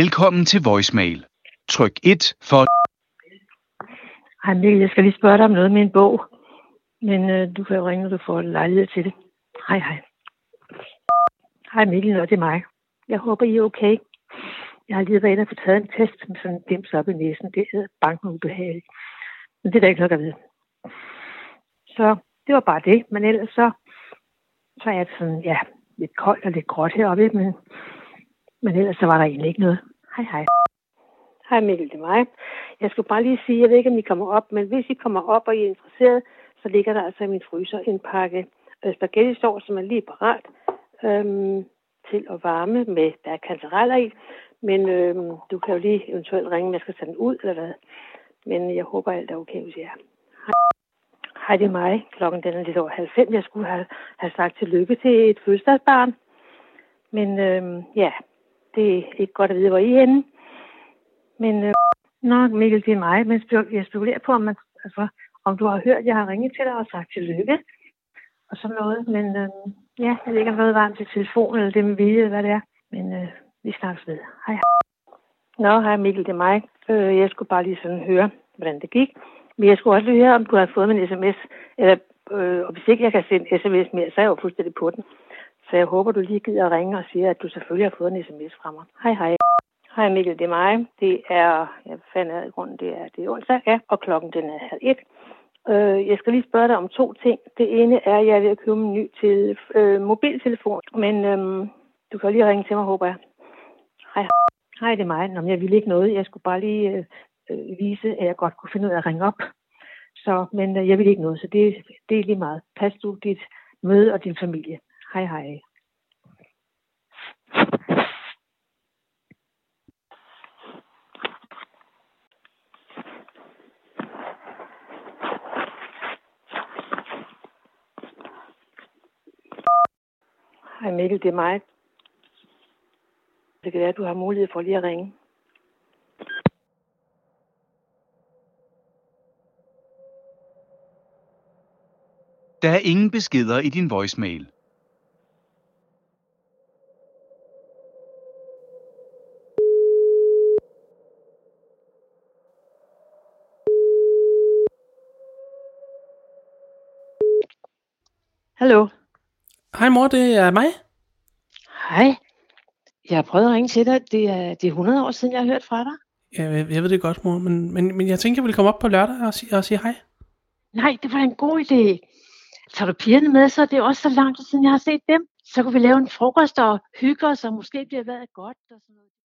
Velkommen til voicemail. Tryk 1 for... Hej Mikkel, jeg skal lige spørge dig om noget med en bog. Men du kan jo ringe, når du får lejlighed til det. Hej, hej. Hej Mikkel, og det er mig. Jeg håber, I er okay. Jeg har lige været inde og fået taget en test med sådan en dims op i næsen. Det hedder bankubehageligt. Men det er da ikke noget, der ved. Så det var bare det. Men ellers så er det sådan, ja, lidt koldt og lidt gråt heroppe. Men ellers så var der egentlig ikke noget. Hej, hej. Hej Mikkel, det er mig. Jeg skulle bare lige sige, jeg ved ikke, om I kommer op, men hvis I kommer op, og I er interesseret, så ligger der altså i min fryser en pakke spaghetti-sovs, som er lige parat til at varme med, der er kantareller i. Men du kan jo lige eventuelt ringe, om jeg skal tage den ud eller hvad. Men jeg håber, alt er okay, hvis I er. Hej. Hej, det er mig. Klokken den er lidt over 90. Jeg skulle have sagt tillykke til et fødselsdagsbarn. Men ja, det er ikke godt at vide, hvor I er henne. Men Mikkel, det er mig. Men jeg spekulerer på, om du har hørt, jeg har ringet til dig og sagt tillykke. Og sådan noget. Men ja, jeg ligger noget varmt til telefonen, eller det med vilje, hvad det er. Men vi snakkes ved. Hej. Nå, hej Mikkel, det er mig. Jeg skulle bare lige sådan høre, hvordan det gik. Men jeg skulle også lige høre, om du havde fået min sms. Eller, og hvis ikke jeg kan sende sms mere, så er jeg jo fuldstændig på den. Så jeg håber, du lige gider at ringe og siger, at du selvfølgelig har fået en sms fra mig. Hej, hej. Hej Mikkel, det er mig. Det er, jeg fandt af grunden, det er onsdag, ja, og klokken den er 1:30. Jeg skal lige spørge dig om to ting. Det ene er, at jeg er ved at købe en ny til mobiltelefon, men du kan lige ringe til mig, håber jeg. Hej. Hej, det er mig. Nå, men jeg ville ikke noget. Jeg skulle bare lige vise, at jeg godt kunne finde ud af at ringe op. Så, men jeg ville ikke noget, så det er lige meget. Pas du dit møde og din familie. Hej, hej. Hej Mikkel, det er mig. Det kan være, at du har mulighed for lige at ringe. Der er ingen beskeder i din voicemail. Hallo. Hej mor, det er mig. Hej. Jeg har prøvet at ringe til dig. Det er 100 år siden, jeg har hørt fra dig. Jeg ved det godt, mor, men jeg tænker, jeg vil komme op på lørdag og sige hej. Nej, det var en god idé. Tager du pigerne med, så det er også så langt siden, jeg har set dem. Så kunne vi lave en frokost og hygge os, og måske bliver vejret godt og sådan noget.